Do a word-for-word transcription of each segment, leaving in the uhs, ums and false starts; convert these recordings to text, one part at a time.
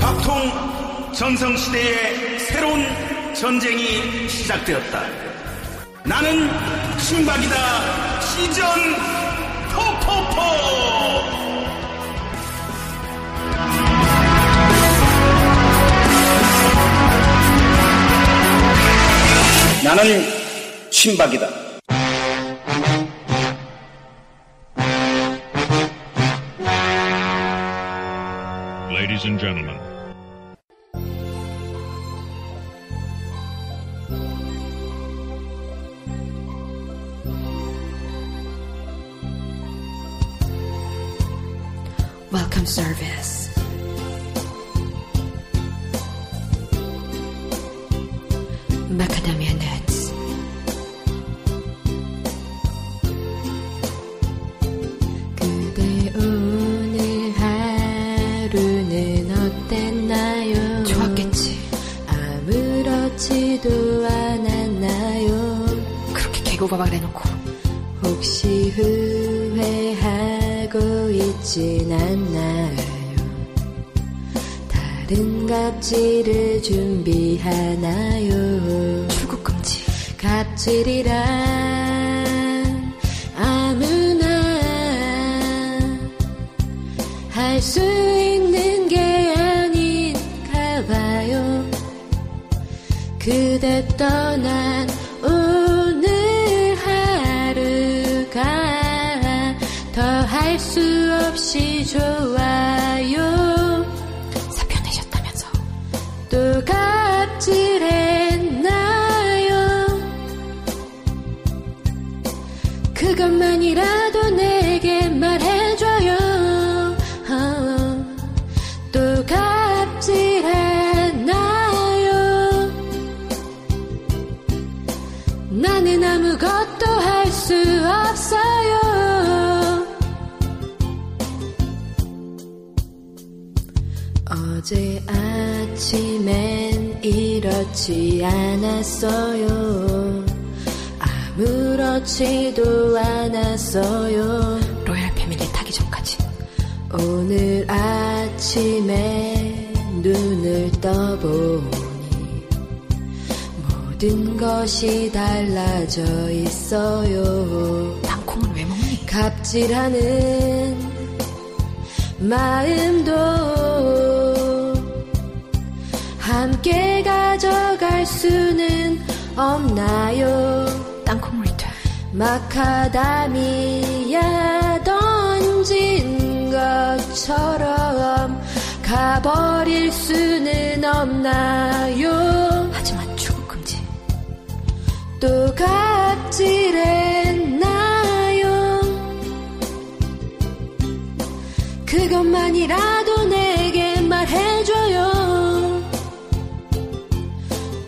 박통 전성시대의 새로운 전쟁이 시작되었다. 나는 신박이다. 시즌 포포포. 나는 신박이다. Ladies and gentlemen. Welcome service. 마카다미야 nuts. 그대 오늘 하루는 어땠나요? 좋았겠지. 아무렇지도 않았나요? 그렇게 개고바박 내놓고. 혹시 후회하고 있진 않나요? 다른 갑질을 준비하나요? 출국금지. 갑질이란 아무나 할 수 있는 게 아닌가 봐요. 그대 떠난 오늘 하루가 더 할 수 없이 좋아요. 또 갑질했나요? 그것만이라도 내게 말해줘요. 어, 또 갑질했나요? 나는 아무것도 할 수 없어요. 어제 아침엔 이렇지 않았어요. 아무렇지도 않았어요. 로얄 패밀리 타기 전까지. 오늘 아침에 눈을 떠보니 모든 것이 달라져 있어요. 땅콩은 왜 먹니? 갑질하는 마음도 함께 가져갈 수는 없나요? 땅콩물이다. 마카다미야 던진 것처럼 가버릴 수는 없나요? 하지만 출국금지. 또 갑질했나요? 그것만이라도 내게 말해줘요.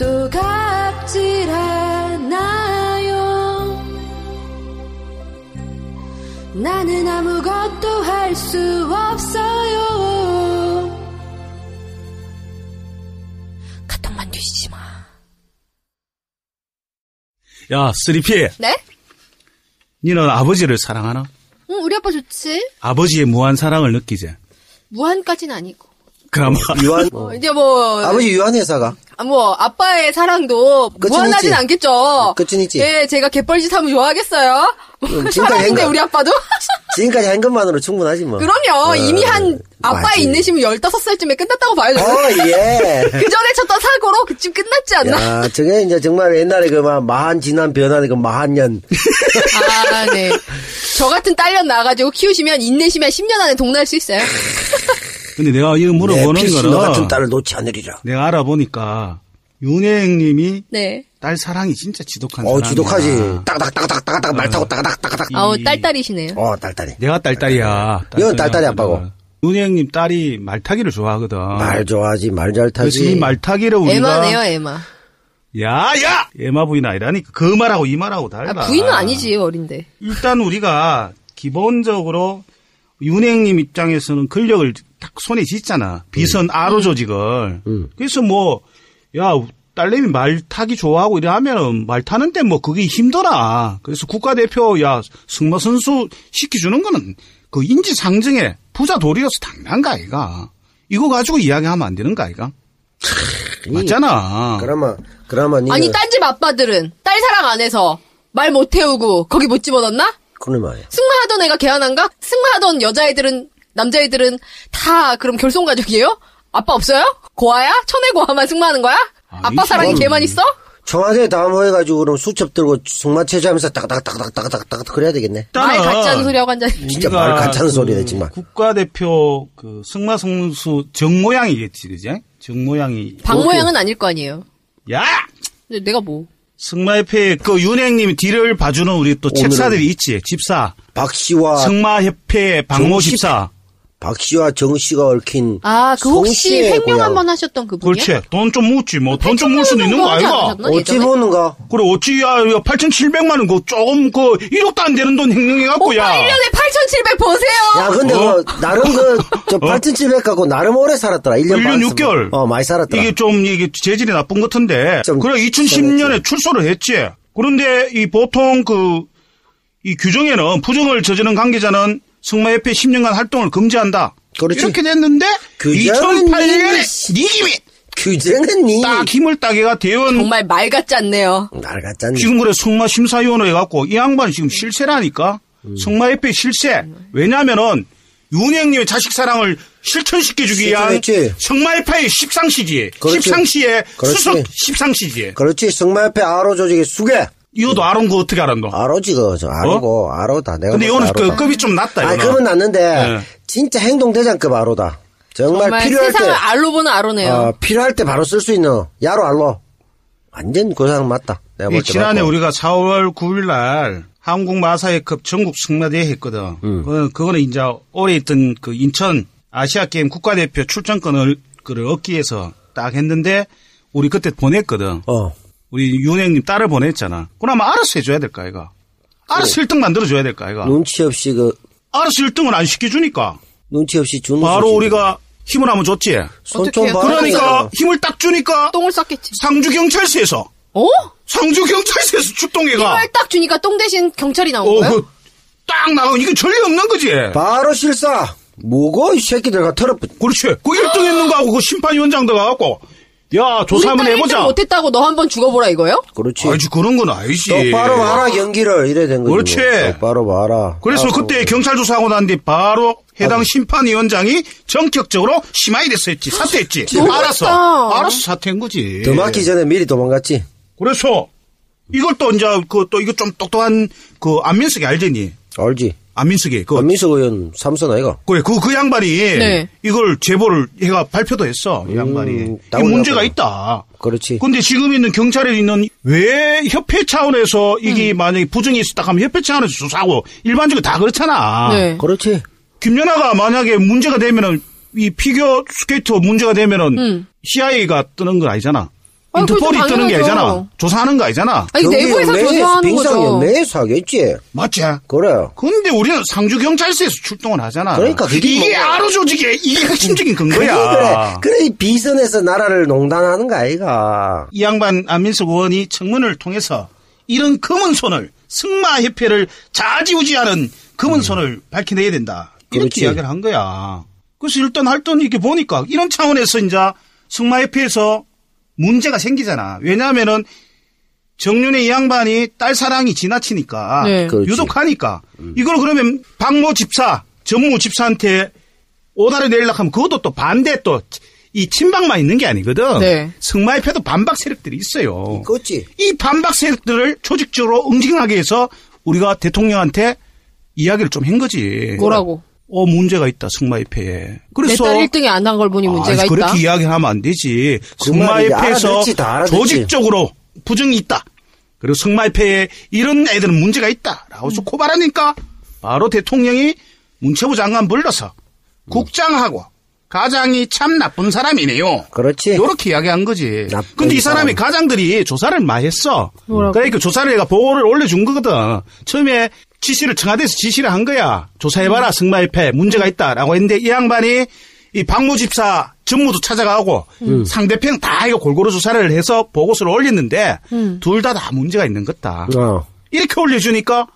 또 갑질하나요? 나는 아무것도 할 수 없어요. 카톡만 뒤지지 마. 야, 쓰리피. 네? 니는 아버지를 사랑하나? 응, 우리 아빠 좋지. 아버지의 무한 사랑을 느끼지? 무한까지는 아니고. 그럼 유한 뭐. 이제 뭐 아버지 유한 회사가 뭐 아빠의 사랑도 무한하진 않겠죠. 끝은 있지. 예, 제가 개뻘짓 하면 좋아하겠어요. 음, 사랑인데 한 우리 아빠도 지금까지 한 것만으로 충분하지 뭐. 그럼요. 어, 이미 한 아빠의 인내심은 열다섯 살쯤에 끝났다고 봐야죠. 어, 예. 그 전에 쳤던 사고로 그쯤 끝났지 않나? 야, 저게 이제 정말 옛날에 그 막 마한 지난 변하는 그 마한년. 아, 네. 저 같은 딸년 나가지고 키우시면 인내심에 십 년 안에 동날 수 있어요. 근데 내가 이거 물어보는 거는 너 같은 딸을 놓지 않으리라. 내가 알아보니까 윤혜행님이 네. 딸 사랑이 진짜 지독한 사람이야. 어, 지독하지. 따가닥따가닥따가닥 말 타고 따가닥따가닥. 아우 딸딸이시네요. 어, 딸딸이. 내가 딸딸이야. 이건 딸딸이 아빠고. 윤혜행님 딸이 말 타기를 좋아하거든. 말 좋아하지, 말 잘 타지. 그래서 이 말 타기를 우리가. 에마네요, 에마. 야, 야! 에마 부인 아니라니까. 그 말하고 이 말하고 달라. 아, 부인은 아니지, 어린데. 일단 우리가 기본적으로 윤혜행님 입장에서는 근력을 딱 손에 쥐잖아. 비선 음. 아로 조직을. 음. 그래서 뭐, 야, 딸내미 말 타기 좋아하고 이러면은 말 타는데 뭐 그게 힘들어. 그래서 국가대표, 야, 승마 선수 시켜주는 거는 그 인지상정에 부자 도리여서 당난 거 아이가. 이거 가지고 이야기하면 안 되는 거 아이가. 맞잖아. 그러면, 그러면. 아니, 딴집 아빠들은 딸 사랑 안 해서 말 못 태우고 거기 못 집어넣나? 그런 말이야. 승마하던 애가 개안한가? 승마하던 여자애들은, 남자애들은 다 그럼 결손가족이에요? 아빠 없어요? 고아야? 천혜고아만 승마하는 거야? 아니, 아빠 사랑이 개만 있어? 청와대 담화해가지고 그럼 수첩 들고 승마 체조하면서 따가따가따가따가따가따가 그래야 되겠네. 말 가짜는 소리하고 앉아. 진짜 말 가짜는 그 소리네 정말. 국가대표 그 승마 선수 정모양이겠지, 그지? 정모양이. 박모양은 아닐 거 아니에요. 야! 근데 내가 뭐? 승마협회 그 윤행님 뒤를 봐주는 우리 또 책사들이 있지. 집사. 박씨와 승마협회 박모 집사. 박씨와 정씨가 얽힌. 아, 그 혹시 횡령 한번 하셨던 그분이야? 그렇지. 돈 좀 묻지. 뭐 돈 좀 묻을 수는 있는 거 아이가? 어찌 보는가? 그래, 어찌 야, 야 팔천칠백만 원 그 조금 그 일억도 안 되는 돈 횡령해 갖고 야. 일 년에 팔천칠백 보세요. 야, 근데 어? 그 나름 그 저 팔천칠백 갖고 나름 오래 살았더라. 일 년, 일 년 육 개월. 어, 많이 살았더라. 이게 좀 이게 재질이 나쁜 것 같은데. 그래, 이천십 년에 출소를 했지. 그런데 이 보통 그 이 규정에는 부정을 저지른 관계자는 승마협회 십 년간 활동을 금지한다. 그렇지. 이렇게 됐는데 이천팔 년에 니 힘이 규정은 니 딱 힘을 따개가 대원 정말 말 같지 않네요. 말 같지 않네. 지금 그래 승마 심사위원회 해갖고 이 양반 지금 실세라니까. 음. 승마협회 실세. 왜냐면은 윤형님의 자식 사랑을 실천시켜주기 위한 승마협회의 십상시지. 그렇지. 십상시의 그렇지. 수석 십상시지. 그렇지. 승마협회 아로 조직의 수괴. 이것도 아론 거 어떻게 알았노? 아로지, 그, 저, 아로고, 어? 아로다. 내가. 근데 이거는 그, 급이 좀 낮다, 이거. 아, 급은 낮는데, 네. 진짜 행동대장급 아로다. 정말, 정말 필요할 세상을 때. 세상을 알로 보는 아로네요. 어, 필요할 때 바로 쓸 수 있는, 야로 알로. 완전 그 사람 맞다. 내가 볼 때. 지난해 맞고. 우리가 사월 구일 날, 한국마사회컵 전국 승마대회 했거든. 음. 그, 그거는 이제, 올해 있던 그 인천 아시안게임 국가대표 출전권을, 그를 얻기 위해서 딱 했는데, 우리 그때 보냈거든. 어. 우리 윤행님 딸을 보냈잖아. 그나마 알아서 해줘야 될 거 아이가. 알아서 네. 일 등 만들어줘야 될 거 아이가. 눈치 없이 그. 알아서 일 등을 안 시켜주니까. 눈치 없이 주는 바로 우리가 힘을 하면 줬지. 손톱 그러니까 힘을 딱 주니까. 똥을 쌌겠지. 상주경찰서에서. 어? 상주경찰서에서 출동해가. 힘을 딱 주니까 똥 대신 경찰이 나온 어, 거야? 그 딱 나가고 이건 전례 없는 거지. 바로 실사. 뭐고 이 새끼들과 더럽고. 그렇지. 그 일 등 했는 거하고 그 심판위원장도 가갖고. 야, 조사 한번 해보자. 못했다고 너 한번 죽어보라 이거요? 그렇지. 아니지, 그런 건 아니지. 똑바로 봐라, 연기를. 이래 된 거지. 그렇지. 뭐. 똑바로 봐라. 그래서 아, 그때 뭐. 경찰 조사하고 난 뒤 바로 해당 아, 심판위원장이 전격적으로 심화이됐어 했지. 사퇴했지. 알았어. 멋있다. 알았어, 사퇴한 거지. 더 맞기 전에 미리 도망갔지. 그래서 이걸 또 이제 그 또 이거 좀 똑똑한 그 안민석이 알제니? 알지. 안민석이 그 안민석 의원 삼선 아이가 그래 그 그 양반이 네. 이걸 제보를 얘가 발표도 했어. 이 양반이 음, 이 문제가 있다. 그렇지. 근데 지금 있는 경찰에 있는 왜 협회 차원에서 이게 음. 만약에 부정이 있었다 하면 협회 차원에서 수사하고 일반적으로 다 그렇잖아. 네. 그렇지. 김연아가 만약에 문제가 되면은 이 피겨 스케이트 문제가 되면은 음. 씨아이에이가 뜨는 건 아니잖아. 아니, 인터폴이 뜨는 게 아니잖아. 조사하는 거 아니잖아. 아니, 내부에서 조사하는 거죠. 내에서 하겠지. 맞지? 그래. 근데 우리는 상주경찰서에서 출동을 하잖아. 그러니까 그게 이게 뭐... 아로 조직의 이게 핵심적인 근거야. 그래, 그래. 이 비선에서 나라를 농단하는 거 아이가. 이 양반 안민석 의원이 청문을 통해서 이런 검은 손을 승마협회를 좌지우지하는 검은 음. 손을 밝혀내야 된다. 이렇게 그렇지. 이야기를 한 거야. 그래서 일단 할던 이렇게 보니까 이런 차원에서 이제 승마협회에서 문제가 생기잖아. 왜냐하면은 정윤회 이 양반이 딸 사랑이 지나치니까 네. 유독하니까 음. 이걸 그러면 박모 집사, 전모 집사한테 오다를 내려고 하면 그것도 또 반대 또 이 친박만 있는 게 아니거든. 네. 승마협회도 반박 세력들이 있어요. 그렇지. 이 반박 세력들을 조직적으로 응징하게 해서 우리가 대통령한테 이야기를 좀 한 거지. 뭐라고? 어, 문제가 있다, 승마협회에. 그래서. 내 딸 일 등이 안 한 걸 보니 문제가 아, 그렇게 있다. 그렇게 이야기하면 안 되지. 그 승마협회에서 조직적으로 부정이 있다. 그리고 승마협회에 이런 애들은 문제가 있다. 라고 음. 코바라니까 바로 대통령이 문체부 장관 불러서 음. 국장하고 가장이 참 나쁜 사람이네요. 그렇지. 요렇게 이야기한 거지. 근데 이 사람이 사람. 가장들이 조사를 많이 했어. 뭐라고? 그러니까 조사를 얘가 보고를 올려준 거거든. 처음에 지시를 청와대에서 지시를 한 거야. 조사해봐라, 음. 승마협회 문제가 있다라고 했는데 이 양반이 이 박무집사 전무도 찾아가고 음. 상대편 다 이거 골고루 조사를 해서 보고서를 올렸는데 음. 둘 다 다 문제가 있는 거다. 어. 이렇게 올려주니까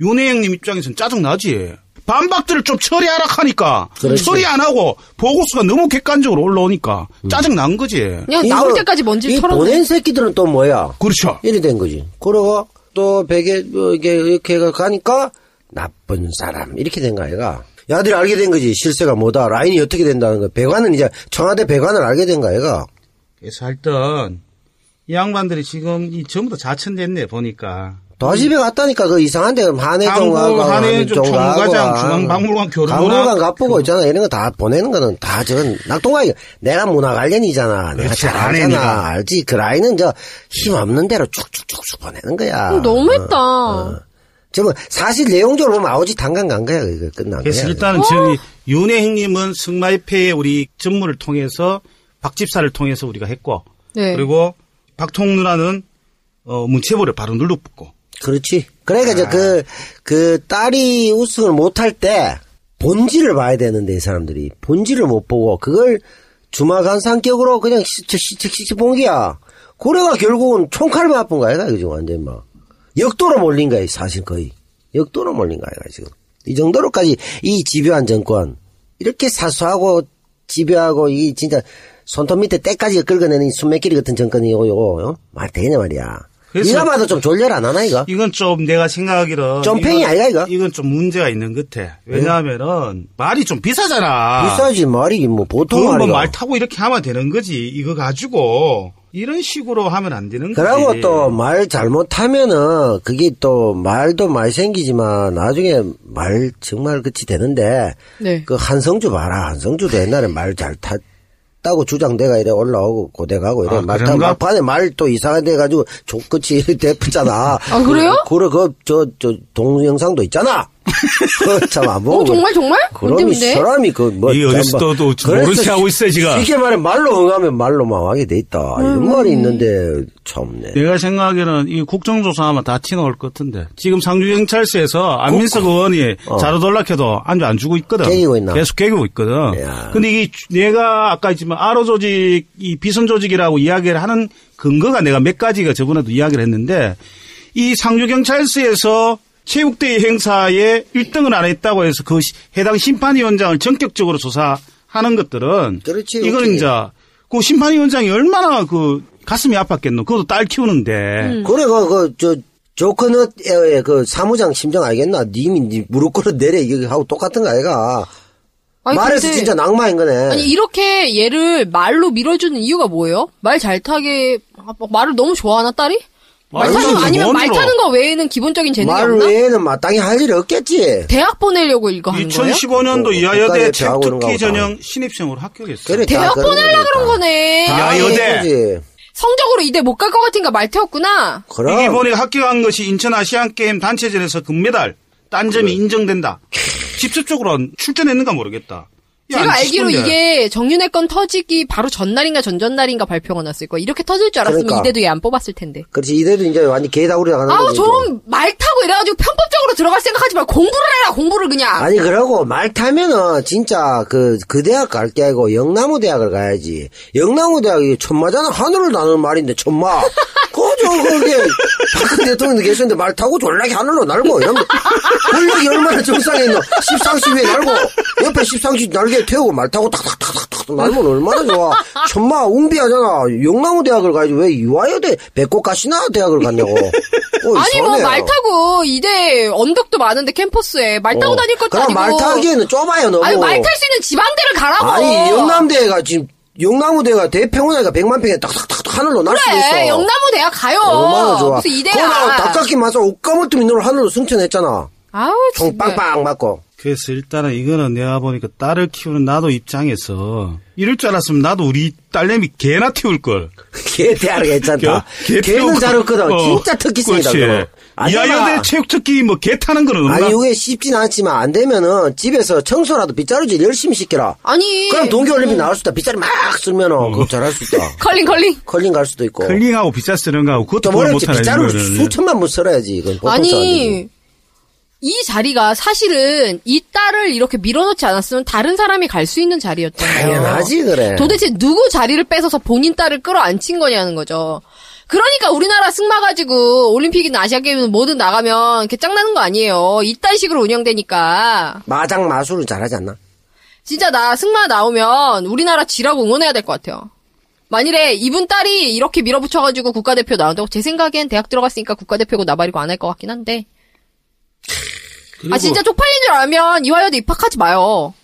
윤혜 형님 입장에서는 짜증 나지. 반박들을 좀 처리하라 하니까 그렇지. 처리 안 하고 보고서가 너무 객관적으로 올라오니까 음. 짜증 난 거지. 그냥 나올 이거, 때까지 뭔지 털어. 이 보낸 새끼들은 또 뭐야? 그렇죠. 이래 된 거지. 그러고. 또 베개 이게 이렇게 가니까 나쁜 사람 이렇게 된 거 아이가. 야들이 알게 된 거지. 실세가 뭐다. 라인이 어떻게 된다는 거. 배관은 이제 청와대 배관을 알게 된 거 아이가. 그래서 하여튼 이 양반들이 지금 이 전부 다 자천됐네 보니까. 다 집에 갔다니까 그 이상한 데 한해종하고 한해종 총무과장 중앙박물관 교류관 박물관 가쁘고 있잖아. 이런 거 다 보내는 거는 다 저건 낙동강이 내랑 문화 관련이잖아. 내가 잘 알잖아. 알지. 그 라인은 저 힘 없는 대로 쭉쭉쭉쭉 보내는 거야. 너무했다. 어, 어. 저거 사실 내용적으로 보면 아오지 당간 간 거야. 이거 끝난 거야. 일단은 저희 윤혜 형님은 승마협회의 우리 전무를 통해서 박 집사를 통해서 우리가 했고 네. 그리고 박통 누나는 어, 문체부를 바로 눌러붙고. 그렇지. 그러니까, 아. 저, 그, 그, 딸이 우승을 못할 때, 본질을 봐야 되는데, 이 사람들이. 본질을 못 보고, 그걸 주마간 상격으로 그냥 씩씩씩씩 본 거야. 그래가 결국은 총칼 맞은 거 아이가, 지금 완전 막. 역도로 몰린 거야, 사실 거의. 역도로 몰린 거 아이가, 지금. 이 정도로까지, 이 집요한 정권. 이렇게 사수하고, 집요하고, 이 진짜, 손톱 밑에 때까지 긁어내는 순매끼리 같은 정권이고, 요거, 어? 말 되냐 말이야. 니가 봐도 좀 졸렬 안 하나, 이거? 이건 좀 내가 생각하기로. 좀 팽이 아이가, 이거? 이건 좀 문제가 있는 것 같아. 왜냐하면은, 말이 좀 비싸잖아. 비싸지, 말이, 뭐, 보통 말이야. 뭐 말 타고 이렇게 하면 되는 거지. 이거 가지고, 이런 식으로 하면 안 되는 거지. 그러고 또, 말 잘못하면은, 그게 또, 말도 많이 생기지만, 나중에 말 정말 그치 되는데, 네. 그 한성주 봐라. 한성주도 옛날에 말 잘 탔, 따고 주장대가 이래 올라오고 고대 가고 이래 아, 말타 막판에 말 또 이상하게 돼가지고 족끝이 대프잖아. 아 그래요? 그래 그 저 저 동영상도 있잖아. 참 안 보고. 어, 정말 정말? 그럼 사람이 그 뭐 이 어리스도도 모르시 하고 있어 지금. 이게 말에 말로 응하면 말로 망하게 돼 있다. 음. 이런 말이 있는데 참네. 내가 생각에는 이 국정조사하면 다 튀어나올 것 같은데 지금 상주경찰서에서 안민석 의원이 어. 자료 돌락해도 안주 안 주고 있거든. 개기고 있나? 계속 개기고 있거든. 야. 근데 이게 내가 아까 했지만 아로 조직, 이 비선 조직이라고 이야기를 하는 근거가 내가 몇 가지가 저번에도 이야기를 했는데 이 상주경찰서에서 체육대회 행사에 일 등을 안 했다고 해서 그 해당 심판위원장을 전격적으로 조사하는 것들은. 그렇지. 이건 이제, 그 심판위원장이 얼마나 그 가슴이 아팠겠노. 그것도 딸 키우는데. 음. 그래, 그, 그, 저, 조커넛, 그 사무장 심정 알겠나? 님이 니 무릎 꿇어 내려, 이거 하고 똑같은 거 아이가. 아니, 말에서 근데, 진짜 낭만인 거네. 아니, 이렇게 얘를 말로 밀어주는 이유가 뭐예요? 말 잘 타게, 말을 너무 좋아하나, 딸이? 말 타는 거 아니면 말 타는 거 외에는 기본적인 재능이 없나? 말 외에는 마땅히 할 일이 없겠지. 대학 보내려고 이거 하는 거예요? 이천십오 년도 어, 이화여대 체육특기 전형 신입생으로 합격했어. 그래, 대학 보내려고 그런 거네. 이화여대. 성적으로 이대 못 갈 것 같으니까 말 태웠구나. 그럼. 이게 보니까 합격한 것이 인천아시안게임 단체전에서 금메달, 딴점이 그래. 인정된다. 직접적으로 출전했는가 모르겠다. 제가 알기로 이게 정윤회 건 터지기 바로 전날인가 전전날인가 발표가 났을 거야. 이렇게 터질 줄 알았으면 그러니까. 이대도 얘 안 뽑았을 텐데. 그렇지. 이대도 이제 완전 개다구리 나가는 거지. 아우 좀 말 타고 이래가지고 편법적으로 들어갈 생각하지 말고 공부를 해라. 공부를 그냥. 아니 그러고 말 타면은 진짜 그, 그 대학 갈 게 아니고 영남우 대학을 가야지. 영남우 대학이 천마잖아. 하늘을 나누는 말인데 천마. 그죠 그게 박근혜 대통령도 계셨는데 말 타고 졸라게 하늘로 날고 이런 거. 권력이 얼마나 정상했노. 십상시 위에 날고 옆에 십상시 날개 태우고 말 타고 탁탁탁탁탁 날면 얼마나 좋아. 천마 웅비하잖아. 영남우 대학을 가야지 왜 이화여대 백곡가시나 대학을 갔냐고. 어, 아니 뭐 말 타고 이대 언덕도 많은데 캠퍼스에 말 타고 어. 다닐 것도 아니고. 말 타기에는 좁아요 너무. 아니 말 탈 수 있는 지방대를 가라고. 아니 영남대가 지금 영남우대가 대평원에가 백만 평에 딱딱딱 하늘로 날 수도 있어. 그래 영남우대야 가요. 얼마나 좋아. 무슨 이대야. 그거 닭깎이 맞아 옷 까물뜨미 눈으로 하늘로 승천했잖아. 아우 총 빵빵 맞고. 그래서 일단은 이거는 내가 보니까 딸을 키우는 나도 입장에서 이럴 줄 알았으면 나도 우리 딸내미 개나 키울걸. 개 대하라 괜찮다. 개, 개 개는 잘했거든. 어, 진짜 특기성이다. 이화여대 체육특기 뭐 개 타는 거는 없나? 아니 이게 쉽진 않지만 안 되면은 집에서 청소라도 빗자루질 열심히 시켜라. 아니 그럼 동계올림픽 음. 나올 수 있다. 빗자루 막 쓰면은 어. 그거 잘할 수 있다. 컬링 컬링. 컬링 갈 수도 있고. 컬링하고 빗자루 쓰는 거하고 그것도 뭘 못하네. 빗자루 수천만 못 썰어야지 이건. 아니. 이 자리가 사실은 이 딸을 이렇게 밀어놓지 않았으면 다른 사람이 갈 수 있는 자리였잖아요. 당연하지 그래. 도대체 누구 자리를 뺏어서 본인 딸을 끌어안친 거냐는 거죠. 그러니까 우리나라 승마 가지고 올림픽이나 아시안게임은 뭐든 나가면 이렇게 짱나는 거 아니에요. 이딴 식으로 운영되니까. 마장 마술을 잘하지 않나? 진짜 나 승마 나오면 우리나라 지라고 응원해야 될 것 같아요. 만일에 이분 딸이 이렇게 밀어붙여가지고 국가대표 나온다고 제 생각엔 대학 들어갔으니까 국가대표고 나발이고 안 할 것 같긴 한데. 아 진짜 쪽팔린 줄 알면 이화여대 입학하지 마요.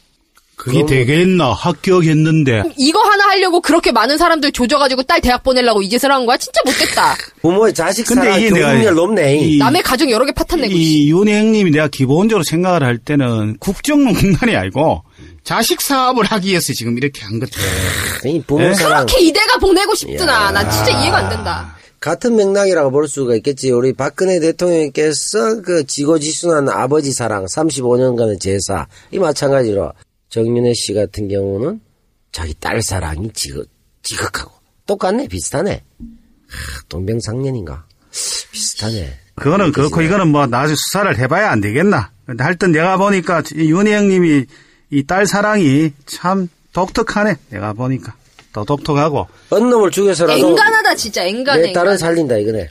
그게 되겠나? 합격했는데 이거 하나 하려고 그렇게 많은 사람들 조져가지고 딸 대학 보내려고 이 짓을 한 거야? 진짜 못됐다. 부모의 자식 사랑 교육률 높네. 남의 가정 여러 개 파탄내고. 이 윤혜 형님이 내가 기본적으로 생각을 할 때는 국정농단이 아니고 자식 사업을 하기 위해서 지금 이렇게 한 것 같아요. 그렇게 이대가 보내고 싶드나. 나 진짜 이해가 안 된다. 같은 맥락이라고 볼 수가 있겠지. 우리 박근혜 대통령께서 그 지고지순한 아버지 사랑, 삼십오 년간의 제사, 이 마찬가지로 정윤회 씨 같은 경우는 자기 딸 사랑이 지극, 지극하고. 똑같네, 비슷하네. 하, 동병상련인가? 비슷하네. 그거는 그렇고, 이거는 뭐 나중에 수사를 해봐야 안 되겠나. 근데 하여튼 내가 보니까 윤희 형님이 이 딸 사랑이 참 독특하네. 내가 보니까. 더 독특하고 언놈을 죽여서라도 인간하다 진짜 인간해. 내 딸은 살린다 이거네.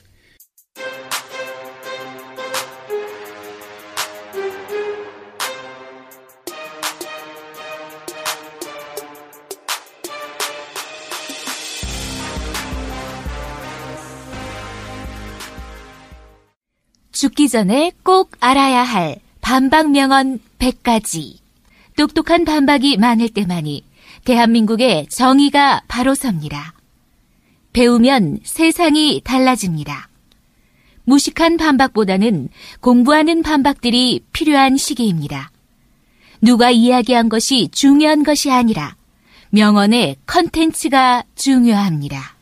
죽기 전에 꼭 알아야 할 반박명언 백 가지. 똑똑한 반박이 많을 때만이 대한민국의 정의가 바로 섭니다. 배우면 세상이 달라집니다. 무식한 반박보다는 공부하는 반박들이 필요한 시기입니다. 누가 이야기한 것이 중요한 것이 아니라 명언의 컨텐츠가 중요합니다.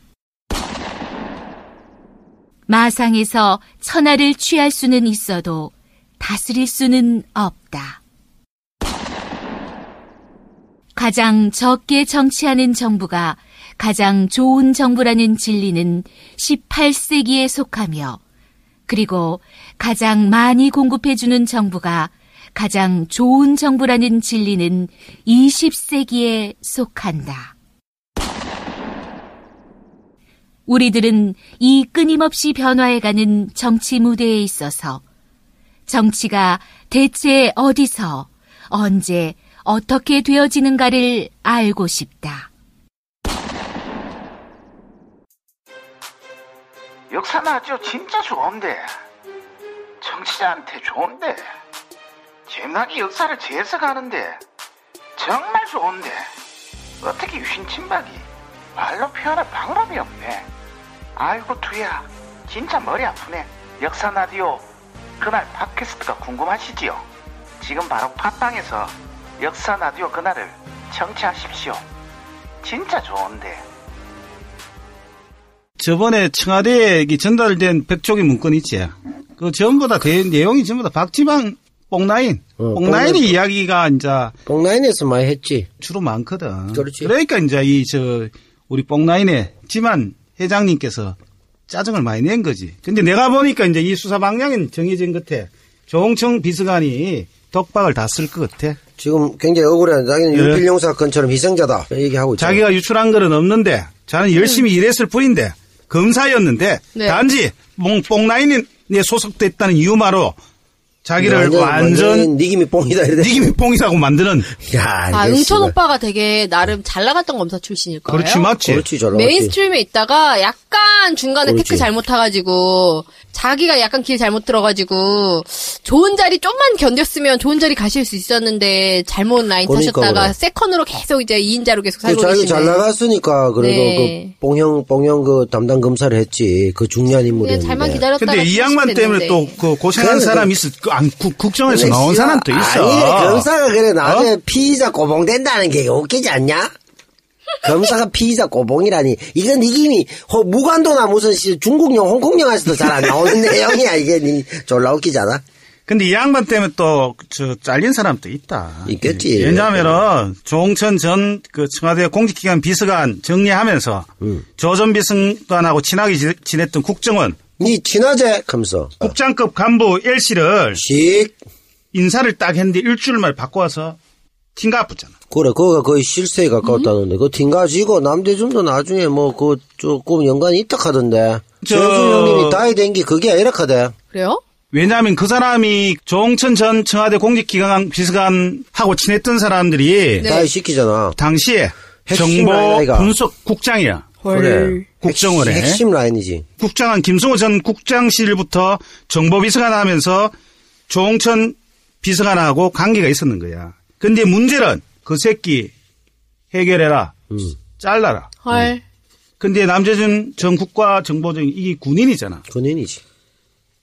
마상에서 천하를 취할 수는 있어도 다스릴 수는 없다. 가장 적게 정치하는 정부가 가장 좋은 정부라는 진리는 십팔 세기에 속하며, 그리고 가장 많이 공급해주는 정부가 가장 좋은 정부라는 진리는 이십 세기에 속한다. 우리들은 이 끊임없이 변화해가는 정치 무대에 있어서 정치가 대체 어디서, 언제, 어떻게 되어지는가를 알고 싶다. 역사는 아주 진짜 좋은데, 정치자한테 좋은데, 재미나게 역사를 재해석하는데 정말 좋은데, 어떻게 유신 침박이 말로 표현할 방법이 없네. 아이고 두야, 진짜 머리 아프네. 역사 라디오 그날 팟캐스트가 궁금하시지요? 지금 바로 팟빵에서 역사 라디오 그날을 청취하십시오. 진짜 좋은데. 저번에 청와대에 전달된 백조기 문건 있지. 그 전부 다 그 내용이 전부 다 박지방 뽕라인, 어, 뽕라인의 이야기가 이제 뽕라인에서 많이 했지. 주로 많거든. 그렇지. 그러니까 이제 이 저 우리 뽕라인의 지만 회장님께서 짜증을 많이 낸 거지. 근데 내가 보니까 이제 이 수사 방향은 정해진 것에 조홍청 비서관이 독박을 다 쓸 것 같아. 지금 굉장히 억울해. 자기는 네. 윤필용 사건처럼 희생자다 얘기하고 있잖아. 자기가 유출한 거는 없는데, 자는 열심히 음. 일했을 뿐인데, 검사였는데 네. 단지 뽕라인에 소속됐다는 이유만으로 자기를 완전, 완전, 완전 니김이 뽕이다 이래. 니김이 뽕이라고 만드는. 야, 아 응천 오빠가 되게 나름 잘 나갔던 검사 출신일 거예요. 그렇지 맞지. 그렇지, 메인스트림에 있다가 약간 중간에 그렇지. 테크 잘못 타가지고 자기가 약간 길 잘못 들어가지고 좋은 자리 좀만 견뎠으면 좋은 자리 가실 수 있었는데 잘못 라인 그러니까 타셨다가 그래. 세컨으로 계속 이제 이인자로 계속 살고 계시네. 자기 잘 나갔으니까 그래도 네. 그 뽕형 뽕형 그 담당 검사를 했지. 그 중요한 인물이었는데. 잘만 기다렸다. 근데 이 양반 때문에 또 그 고생한 사람 있어. 그 안 국정에서 나온 사람 또 있어. 아니 검사가 그래 나중에 어? 피의자 고봉된다는 게 웃기지 않냐? 검사가 피의자 고봉이라니. 이건 이미 무관도나 무슨 중국령, 홍콩영화에서도 잘 안 나오는 내용이야. 이게 니 졸라 웃기잖아. 근데 이 양반 때문에 또 저 잘린 사람도 있다. 있겠지. 왜냐하면은 조홍천 전 그 청와대 공직기관 비서관 정리하면서 음. 조 전 비서관하고 친하게 지, 지냈던 국정원. 니 친하제? 검사. 국장급 간부 L씨를 씩 인사를 딱 했는데 일주일만에 바꿔와서 팅가 아프잖아. 그래, 그거가 거의 실세에 가까웠다는데, 음? 그 팅가지고, 남대중도 나중에 뭐, 그, 조금 연관이 있다 카던데. 저... 재수형님이 다이 된 게 그게 아니라 카대. 그래요? 왜냐하면 그 사람이 조홍천 전 청와대 공직기관 비서관하고 친했던 사람들이. 네. 다이 시키잖아. 당시에 정보 분석국장이야. 그래. 국정원에. 핵심 라인이지. 국장은 김승호 전 국장실부터 정보비서관 하면서 조홍천 비서관하고 관계가 있었는 거야. 근데 문제는 그 새끼 해결해라. 음. 잘라라. 헐. 근데 남재준 전 국가정보원장이 이게 군인이잖아. 군인이지.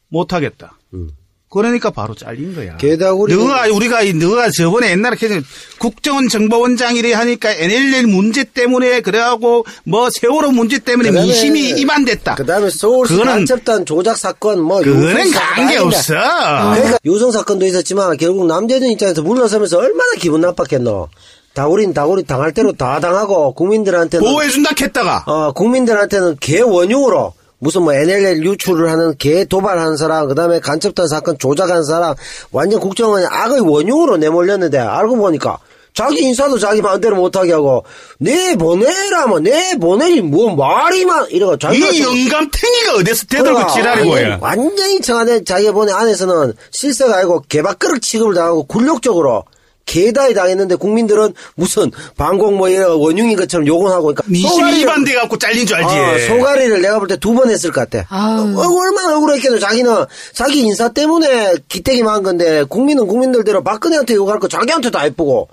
못하겠다. 음. 그러니까 바로 잘린 거야. 게다가 너가 우리가 너가 저번에 옛날에 계속 국정원 정보원장이래 하니까 엔엘엘 문제 때문에 그래하고 뭐 세월호 문제 때문에 그다음에, 민심이 이반됐다. 그다음에 서울시 간첩단 조작 사건 뭐 그거는 관계 없어. 그러니까 요성 사건도 있었지만 결국 남재준 입장에서 물러서면서 얼마나 기분 나빴겠노. 다우린 다우리 당할 대로 다 당하고 국민들한테는 보호해준다 했다가 어 국민들한테는 개원흉으로. 무슨 뭐 엔엘엘 유출을 하는 개 도발하는 사람, 그 다음에 간첩단 사건 조작한 사람, 완전 국정원이 악의 원흉으로 내몰렸는데 알고 보니까 자기 인사도 자기 마음대로 못하게 하고 내 보내라면 내 보내지 뭐 말이만 이러고 자기가 이 영감탱이가 어디서 대들고 지랄이 뭐야. 완전히 청와대 자기 보내 안에서는 실세가 아니고 개밥그릇 취급을 당하고 굴욕적으로 개다이 당했는데 국민들은 무슨 방공 뭐 이런 원흉인 것처럼 욕은 하고 그러니까 민심이 이반돼 갖고 잘린 줄 알지. 아, 소가리를 내가 볼 때 두 번 했을 것 같아. 어, 얼마나 억울했겠노. 자기는 자기 인사 때문에 기대기만 한 건데 국민은 국민들대로 박근혜한테 욕할 거 자기한테도 안 예쁘고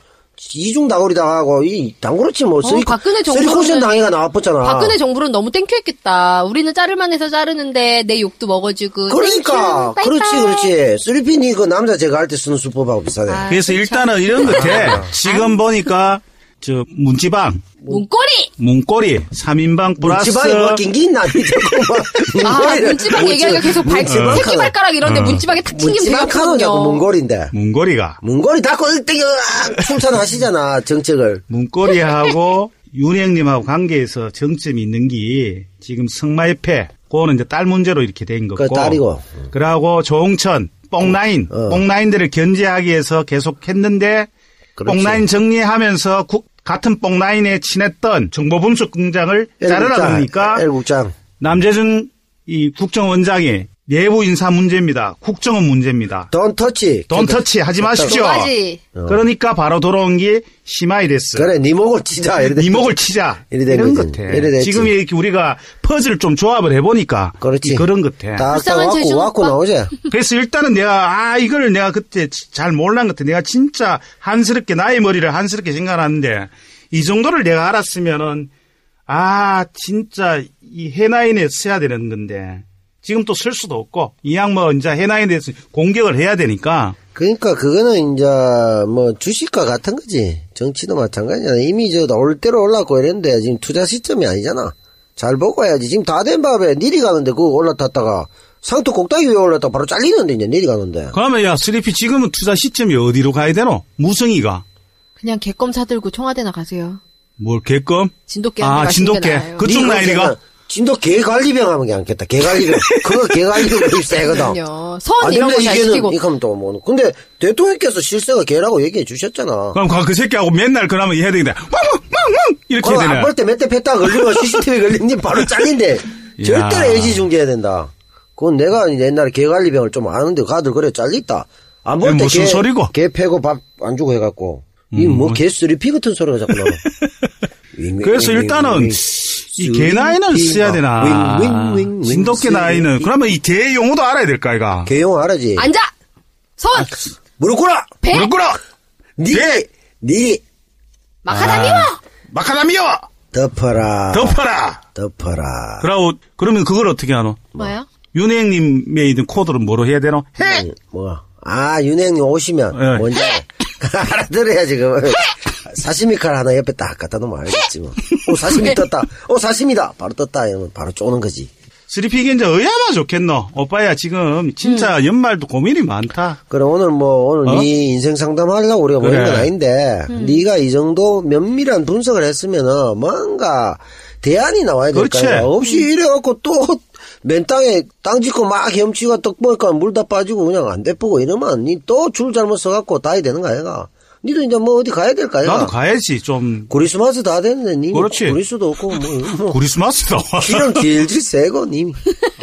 이중 다거리 당하고 이 당그렇지 뭐. 어, 박근혜 정부는 당해가 나왔었잖아. 박근혜 정부는 너무 땡큐했겠다. 우리는 자를만 해서 자르는데 내 욕도 먹어주고. 그러니까 땡큐, 그렇지 그렇지. 쓰리핀이 그 남자 제가 할 때 쓰는 수법하고 비슷하네. 아, 그래서 그쵸. 일단은 이런 것 같아. 지금 보니까 저 문지방 문꼬리 문꼬리 삼인방 플러스 문지방이 뭐 낑긴 난이 자꾸 아 문지방 얘기하니까 계속 발 새끼 발가락 이런데 어. 문지방에 탁 튕기면 되거든요. 문지방 카노냐고 문고리인데 문고리가 문고리 닫고 으뜩 출산하시잖아 정책을. 문고리하고 윤행님하고 관계에서 정점이 있는 게 지금 승마협회 그거는 이제 딸 문제로 이렇게 된 거고 그 딸이고 그러고 조홍천 뽕라인 어. 뽕라인들을 견제하기 위해서 계속 했는데 뽕라인 정리하면서 국, 같은 뽕라인에 친했던 정보분석공장을 자르라 그러니까 남재준 이 국정원장이 내부 인사 문제입니다. 국정원 문제입니다. 돈 터치. 돈 터치 하지 마십시오. 어. 그러니까 바로 돌아온 게 심하이 됐어. 그래, 니 목을 치자. 니 목을 치자. 이런 것 같아. 지금 이렇게 우리가 퍼즐 좀 조합을 해보니까 그렇지. 그런 것 같아. 다 왔고 왔고 나오자. 그래서 일단은 내가 아 이걸 내가 그때 잘 몰란 것 같아. 내가 진짜 한스럽게 나의 머리를 한스럽게 생각하는데 이 정도를 내가 알았으면은 아 진짜 이 해나인에 써야 되는 건데. 지금 또 쓸 수도 없고 이 양반 이제 해나에 대해서 공격을 해야 되니까. 그러니까 그거는 이제 뭐 주식과 같은 거지. 정치도 마찬가지잖아. 이미 저 올 대로 올랐고 이랬는데 지금 투자 시점이 아니잖아. 잘 보고 해야지. 지금 다 된 밥에 니리 가는데 그거 올라탔다가 상토 꼭다기 위에 올랐다가 바로 잘리는데 이제 니리 가는데. 그러면 야 쓰리피 지금은 투자 시점이 어디로 가야 되노? 무성이가. 그냥 개껌 사들고 청와대나 가세요. 뭘 개껌? 진돗개. 아 진돗개. 그쪽 라인이가. 진도 개갈비병 하면 게 안겠다. 개갈비병. 그거 개갈비병 입세거든. 선 이런 거 잘 시키고. 이건 또 뭐. 근데 대통령께서 실세가 개라고 얘기해 주셨잖아. 그럼 그 새끼하고 맨날 그러면 해야 되겠다. 왕왕왕왕 이렇게 해야 되네. 안 볼 때 몇 대 폈다 걸리면 씨씨티비 걸리면 바로 잘린대. 절대로 예지 중재해야 된다. 그건 내가 옛날에 개갈비병을 좀 아는데 가들 그래 잘렸다. 안 볼 때 무슨 소리고. 개 패고 밥 안 주고 해갖고. 이 뭐 개 쓰리피 같은 소리가 자꾸 나와. 그래서 일단은 이 개 나이는 써야 되나? 윙, 윙, 윙, 윙, 진돗개 나이는. 그러면 이 개 용어도 알아야 될 거 아이가? 개 용어 알아지. 앉아! 손! 아, 무릎 꿇어! 배! 무릎 꿇어! 니! 니! 마카다미야! 아, 마카다미야! 덮어라. 덮어라. 덮어라. 그러고, 그러면 그걸 어떻게 하노? 뭐야? 윤혜님의 이든 코드를 뭐로 해야 되노? 해! 음, 뭐야? 아, 윤혜님 오시면, 네. 먼저, 알아들어야지, 그거. 사시미 칼 하나 옆에 딱 갖다 놓으면 알겠지, 뭐. 오, 사시미 떴다. 오, 사시미다. 바로 떴다. 이러면 바로 쪼는 거지. 쓰리픽이 이제 어야마 좋겠노. 오빠야, 지금, 진짜 음. 연말도 고민이 많다. 그래, 오늘 뭐, 오늘 어? 네 인생 상담하려고 우리가 그래. 모인 건 아닌데, 음. 네가 이 정도 면밀한 분석을 했으면은, 뭔가, 대안이 나와야 될까요? 없이 이래갖고 또, 맨 땅에 땅 짓고 막 염치가 떡 보니까 물 다 빠지고 그냥 안 대쁘고 이러면, 니 또 줄 잘못 써갖고 다이 되는 거 아이가? 니도 이제 뭐 어디 가야 될까요? 나도 가야지, 좀. 그리스마스 다 됐는데, 님. 그렇지. 그리스도 없고, 뭐. 그리스마스다. 기름 길지, 세고, 님.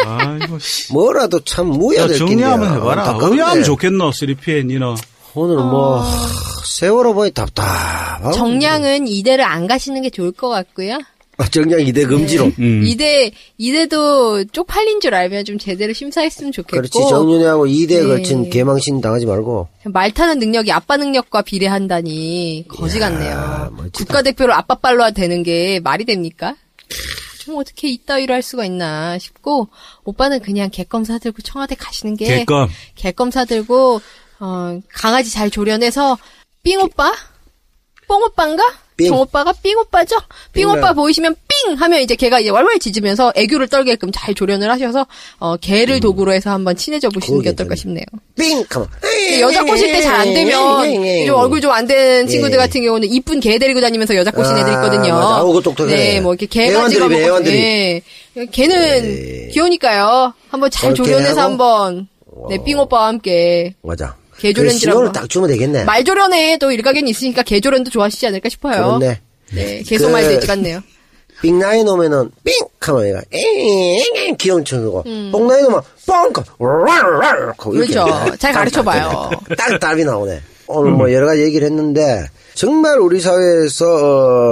아이고, 씨. 뭐라도 참, 뭐야, 될게 정리하면 해봐라. 정리하면 좋겠노, 쓰리피엔, 니너. 오늘 어... 뭐, 세월호 보니 답답하고. 정량은 이대를 안 가시는 게 좋을 것 같고요. 아, 정량 이대 금지로. 네. 음. 이대, 이대도 쪽팔린 줄 알면 좀 제대로 심사했으면 좋겠고. 그렇지. 정윤회하고 이대에 네. 걸친 개망신 당하지 말고. 말 타는 능력이 아빠 능력과 비례한다니. 거지 같네요. 국가대표로 아빠 빨로 되는 게 말이 됩니까? 좀 어떻게 이따위로 할 수가 있나 싶고, 오빠는 그냥 개껌 사들고 청와대 가시는 게. 개껌. 개껌 사들고, 어, 강아지 잘 조련해서, 삥오빠? 뽕오빠인가? 빙. 정오빠가 삥오빠죠? 삥오빠 보이시면 삥! 하면 이제 걔가 이제 왈왈 짖으면서 애교를 떨게끔 잘 조련을 하셔서, 어, 걔를 음. 도구로 해서 한번 친해져 보시는 게 어떨까 싶네요. 삥! 가만. 여자 꼬실 때 잘 안 되면, 좀 얼굴 좀 안 된 친구들 같은 경우는 이쁜 개 데리고 다니면서 여자 꼬신 애들 있거든요. 아, 아우, 똑똑해. 네, 뭐 이렇게 개 가지고. 네. 걔는 귀여우니까요. 한번 잘 조련해서 한번, 네, 삥오빠와 함께. 맞아. 개조련지라고 딱 주면 되겠네. 말조련에 또 일가견이 있으니까 개조련도 좋아하시지 않을까 싶어요. 그렇네. 네, 계속 말도 있지 같네요. 빙 나이 놓으면은 빙 하면 얘가 엥 귀여운 친구고, 뽕 나이 놓으면 뽕 랄랄랄. 그렇죠. 잘 가르쳐봐요. 딱 답이 나오네. 오늘 뭐 여러 가지 얘기를 했는데 정말 우리 사회에서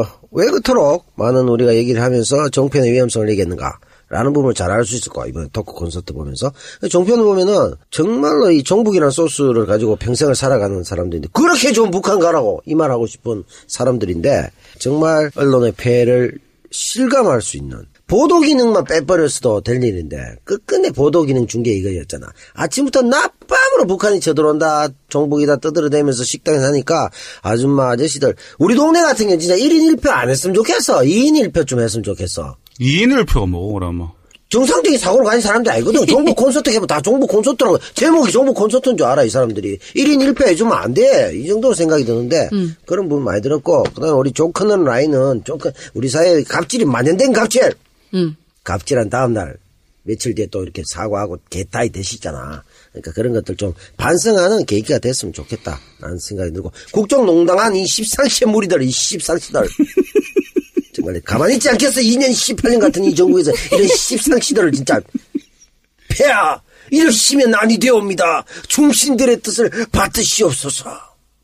어, 왜 그토록 많은 우리가 얘기를 하면서 정편의 위험성을 얘기했는가? 라는 부분을 잘 알 수 있을 거야. 이번에 덕후 콘서트 보면서. 종편을 보면은 정말로 이 종북이라는 소스를 가지고 평생을 살아가는 사람들인데 그렇게 좋은 북한 가라고 이 말하고 싶은 사람들인데 정말 언론의 폐해를 실감할 수 있는 보도 기능만 빼버렸어도 될 일인데 끝끝내 보도 기능 중계 이거였잖아. 아침부터 낮밤으로 북한이 쳐들어온다. 종북이다 떠들어대면서 식당에 사니까 아줌마 아저씨들 우리 동네 같은 경우는 진짜 일 인 일 표 안 했으면 좋겠어. 이 인 일 표 좀 했으면 좋겠어. 이 인 일 표가 뭐고, 그러면? 정상적인 사고로 가는 사람들 아니거든. 종북 콘서트 해보면 다 종북 콘서트라고. 제목이 종북 콘서트인 줄 알아, 이 사람들이. 일 인 일 표 해주면 안 돼. 이 정도로 생각이 드는데, 음. 그런 부분 많이 들었고, 그 다음에 우리 조커는 라인은, 조커, 우리 사회의 갑질이 만연된 갑질! 음. 갑질한 다음날, 며칠 뒤에 또 이렇게 사과하고 개타이 되시잖아. 그러니까 그런 것들 좀 반성하는 계기가 됐으면 좋겠다. 라는 생각이 들고, 국정농당한 이 십상시의 무리들, 이 십상시들. 가만히 있지 않겠어. 이 년 십팔 년 같은 이 정부에서 이런 십상시들을 진짜 폐하 이러시면 아니 되옵니다. 중신들의 뜻을 받으시옵소서.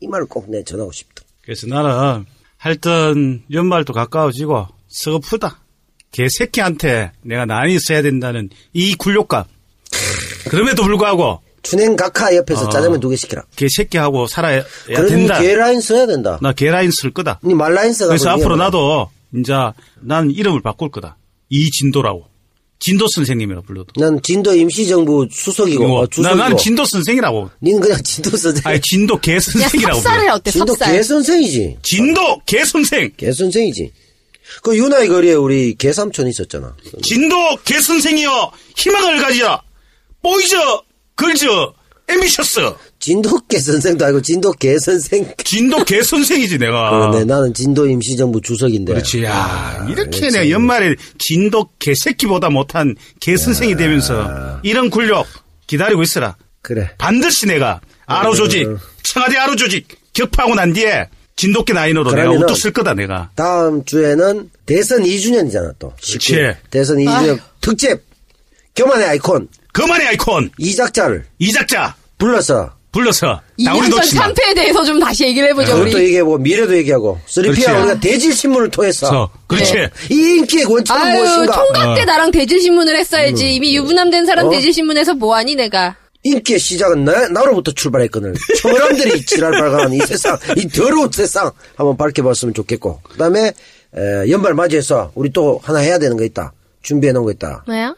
이 말을 꼭 내 전하고 싶다. 그래서 나는 하여튼 연말도 가까워지고 서프다. 개새끼한테 내가 난이 써야 된다는 이 굴욕감. 그럼에도 불구하고 춘행 각하 옆에서 어, 짜장면 두 개 시키라. 개새끼하고 살아야 된다. 그러니 개라인 써야 된다. 나 개라인 쓸 거다. 니 말라인 써가지고 그래서 앞으로 해라. 나도 이제 난 이름을 바꿀 거다. 이진도라고. 진도 선생님이라고 불러도. 난 진도 임시정부 수석이고. 어, 난, 난 진도 선생이라고. 니는 그냥 진도 선생. 아니 진도 개 선생이라고. 삽살을 어때? 진도 삽살. 개 선생이지. 진도 개 선생. 개 선생이지. 그 유나의 거리에 우리 개 삼촌 있었잖아. 진도 개 선생이여 희망을 가지라. 보이저 글저 앰비셔스. 진돗개 선생도 아니고 진돗개 선생. 진돗개 선생이지 내가. 그러네. 나는 진도 임시정부 주석인데. 그렇지. 야, 아, 이렇게 그렇지. 내가 연말에 진돗개 새끼보다 못한 개 선생이 되면서 이런 굴욕 기다리고 있어라. 그래. 반드시 내가 아로 조직, 청와대 아로 조직 격파하고 난 뒤에 진돗개 나인으로 내가 우뚝 쓸 거다 내가. 다음 주에는 대선 이 주년이잖아 또. 그렇지. 대선 이 주년 아. 특집. 교만의 아이콘. 교만의 아이콘. 이작자를. 이작자. 불러서. 불러서 나오는 놓치면. 참패에 대해서 좀 다시 얘기를 해보죠. 그것도 네. 얘기하고 미래도 얘기하고 쓰리피아 우리가 대질신문을 통해서. 저, 그렇지. 네. 이 인기의 원천은 아유, 무엇인가. 총각 때 어. 나랑 대질신문을 했어야지. 음. 이미 유부남된 사람 어? 대질신문에서 뭐하니 내가. 인기의 시작은 나, 나로부터 출발했거든. 초람들이 지랄발간한 이 세상, 이 더러운 세상 한번 밝혀봤으면 좋겠고. 그 다음에 연말 맞이해서 우리 또 하나 해야 되는 거 있다. 준비해놓은 거 있다. 뭐야?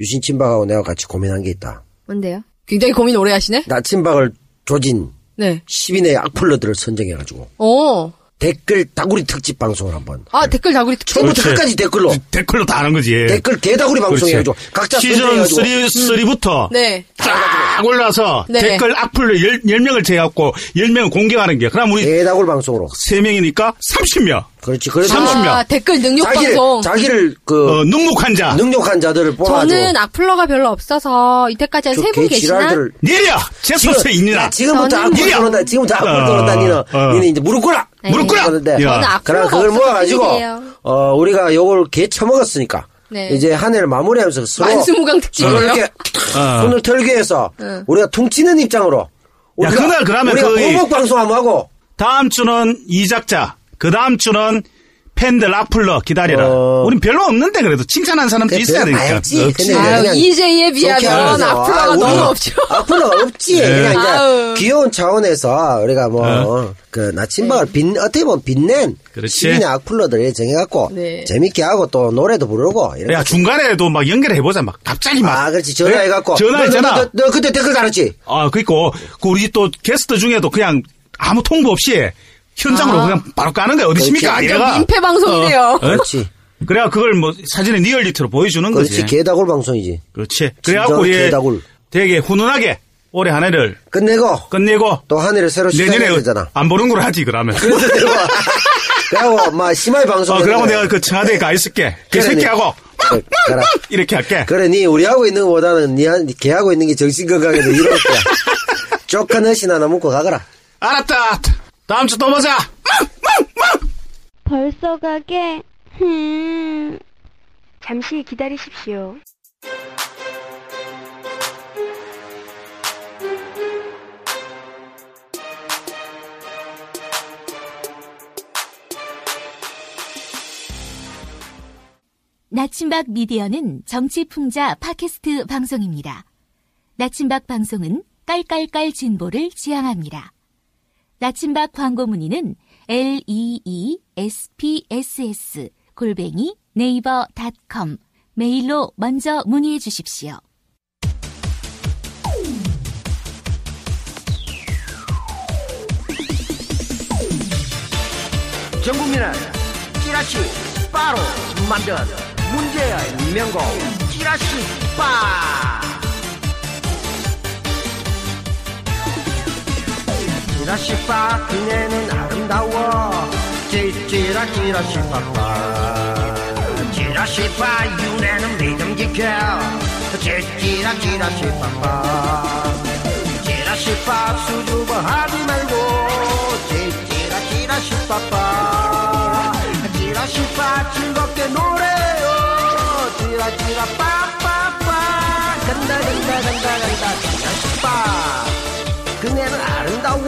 유신 친박하고 내가 같이 고민한 게 있다. 뭔데요? 굉장히 고민 오래 하시네? 나침박을 조진 네. 십 인의 악플러들을 선정해가지고 오. 댓글 다구리 특집 방송을 한번 아 댓글 다구리 특집 처음부터 끝까지 댓글로 댓글로 다 하는 거지. 댓글 개다구리 방송해가지고 각자 시즌 삼, 삼부터 네. 쫙 올라서 네. 댓글 악플러 열 명을 제외하고 열 명을 공개하는 게 그럼 우리 개다구리 방송으로 세 명이니까 삼십 명 그렇지. 그래서 삼십 명 아, 댓글 능력 자기를, 방송 자기를 그 어, 능력한 자 능력한 자들을 뽑아가지고 저는 악플러가 별로 없어서 이때까지 한 세 분 계시나 내려 제 손에 있느라 지금부터 악플 떠난다 지금부터 악플 떠난다 니는 니는 이제 무릎 꿇라 무릎 꿇라 저는 악플러가 그걸 모아가지고 어 우리가 요걸 개 처먹었으니까 네. 이제 한 해를 마무리하면서 서로 만수무강 특집으로 이렇게 어. 손을 털기해서 응. 우리가 퉁치는 입장으로 우리가, 야, 그날 그러면 우리가 보복 방송 한번 하고 다음 주는 이 작자 그 다음 주는 팬들 악플러 기다리라. 어... 우린 별로 없는데 그래도 칭찬한 사람도 있어야 되니까. 이제에 비하면 악플러가 아, 너무 없죠. 악플러가 없지. 네. 그냥 아유. 이제 귀여운 차원에서 우리가 뭐 어. 그 나침반을 네. 어떻게 보면 빛낸 시민의 악플러들 정해갖고 네. 재밌게 하고 또 노래도 부르고. 야 중간에도 막 연결해보자 막 갑자기 막. 아 그렇지 전화해갖고. 전화했잖아. 너, 너, 너, 너 그때 댓글 달았지. 아 그리고 그 우리 또 게스트 중에도 그냥 아무 통보 없이. 현장으로 아. 그냥 바로 까는 데 어디십니까? 얘가 민폐 방송이에요. 어. 그렇지. 그래야 그걸 뭐 사진의 리얼리티로 보여주는 그렇지. 거지. 그렇지. 개다굴 방송이지. 그렇지. 그래갖고 예. 되게 훈훈하게 올해 한 해를 끝내고 끝내고 또 한 해를 새로 시작해야 되잖아. 안 보는 걸 하지 그러면. 그래서 내가 그러고 막 심할 방송. 어, 그러고 내가 그 청와대에 가 있을게. 그 새끼하고. 그래, 그래. 이렇게 할게. 그래, 니 우리 하고 있는 것보다는 니 걔 하고 있는 게 정신 건강에도 이럴 거야. 쪼큰 어신 하나 먹고 가거라. 알았다. 다음 주 또 보자. 벌써 가게. 흠. 잠시 기다리십시오. 나침박 미디어는 정치 풍자 팟캐스트 방송입니다. 나침박 방송은 깔깔깔 진보를 지향합니다. 나침박 광고 문의는 leespss 골뱅이 네이버 닷컴 메일로 먼저 문의해 주십시오. 전 국민을 찌라시 바로 만든 문제의 명곡 찌라시 바 찌라시빠 그녀는 아름다워 찌찌라찌라시빠빠 찌라시빠 윤혜는 믿음 지켜 찌찌라찌라시빠빠 찌라시빠 수줍어 하지 말고 찌찌라찌라시빠빠 찌라시빠 즐겁게 노래요 찌라찌라빠빠빠 간다 간다 간다 간다 찌라시빠 그녀는 아름다워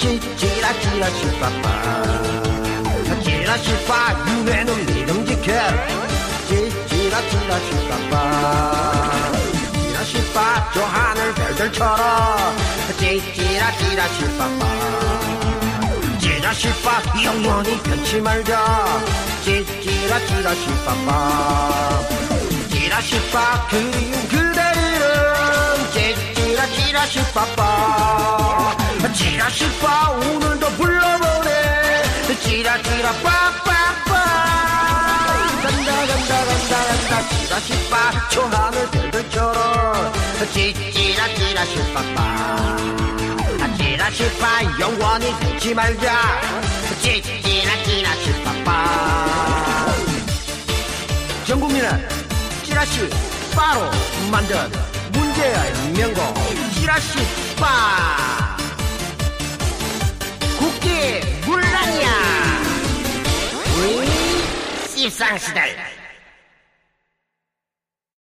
찌찌라찌라시빠빠 찌라시빠 윤회는 믿음 지켜 찌찌라찌라시빠빠 찌라시빠 저 하늘 별들처럼 찌찌라찌라시빠빠 찌라시빠 영원히 변치 말자 찌찌라찌라시빠빠 찌라시빠 그리운 그대 이름 찌라찌라시빠빠 찌라시빠 오늘도 불러보네 찌라찌라빠빠빠 간다 간다 간다 간다 찌라시빠 저 하늘 별들처럼 찌찌라찌라시빠빠 찌라시빠 영원히 잊지 말자 찌찌라찌라시빠빠 전 국민은 찌라시 바로 만든 문제명곡 찌라시빠 국기 물랑이야 우리 씹상시달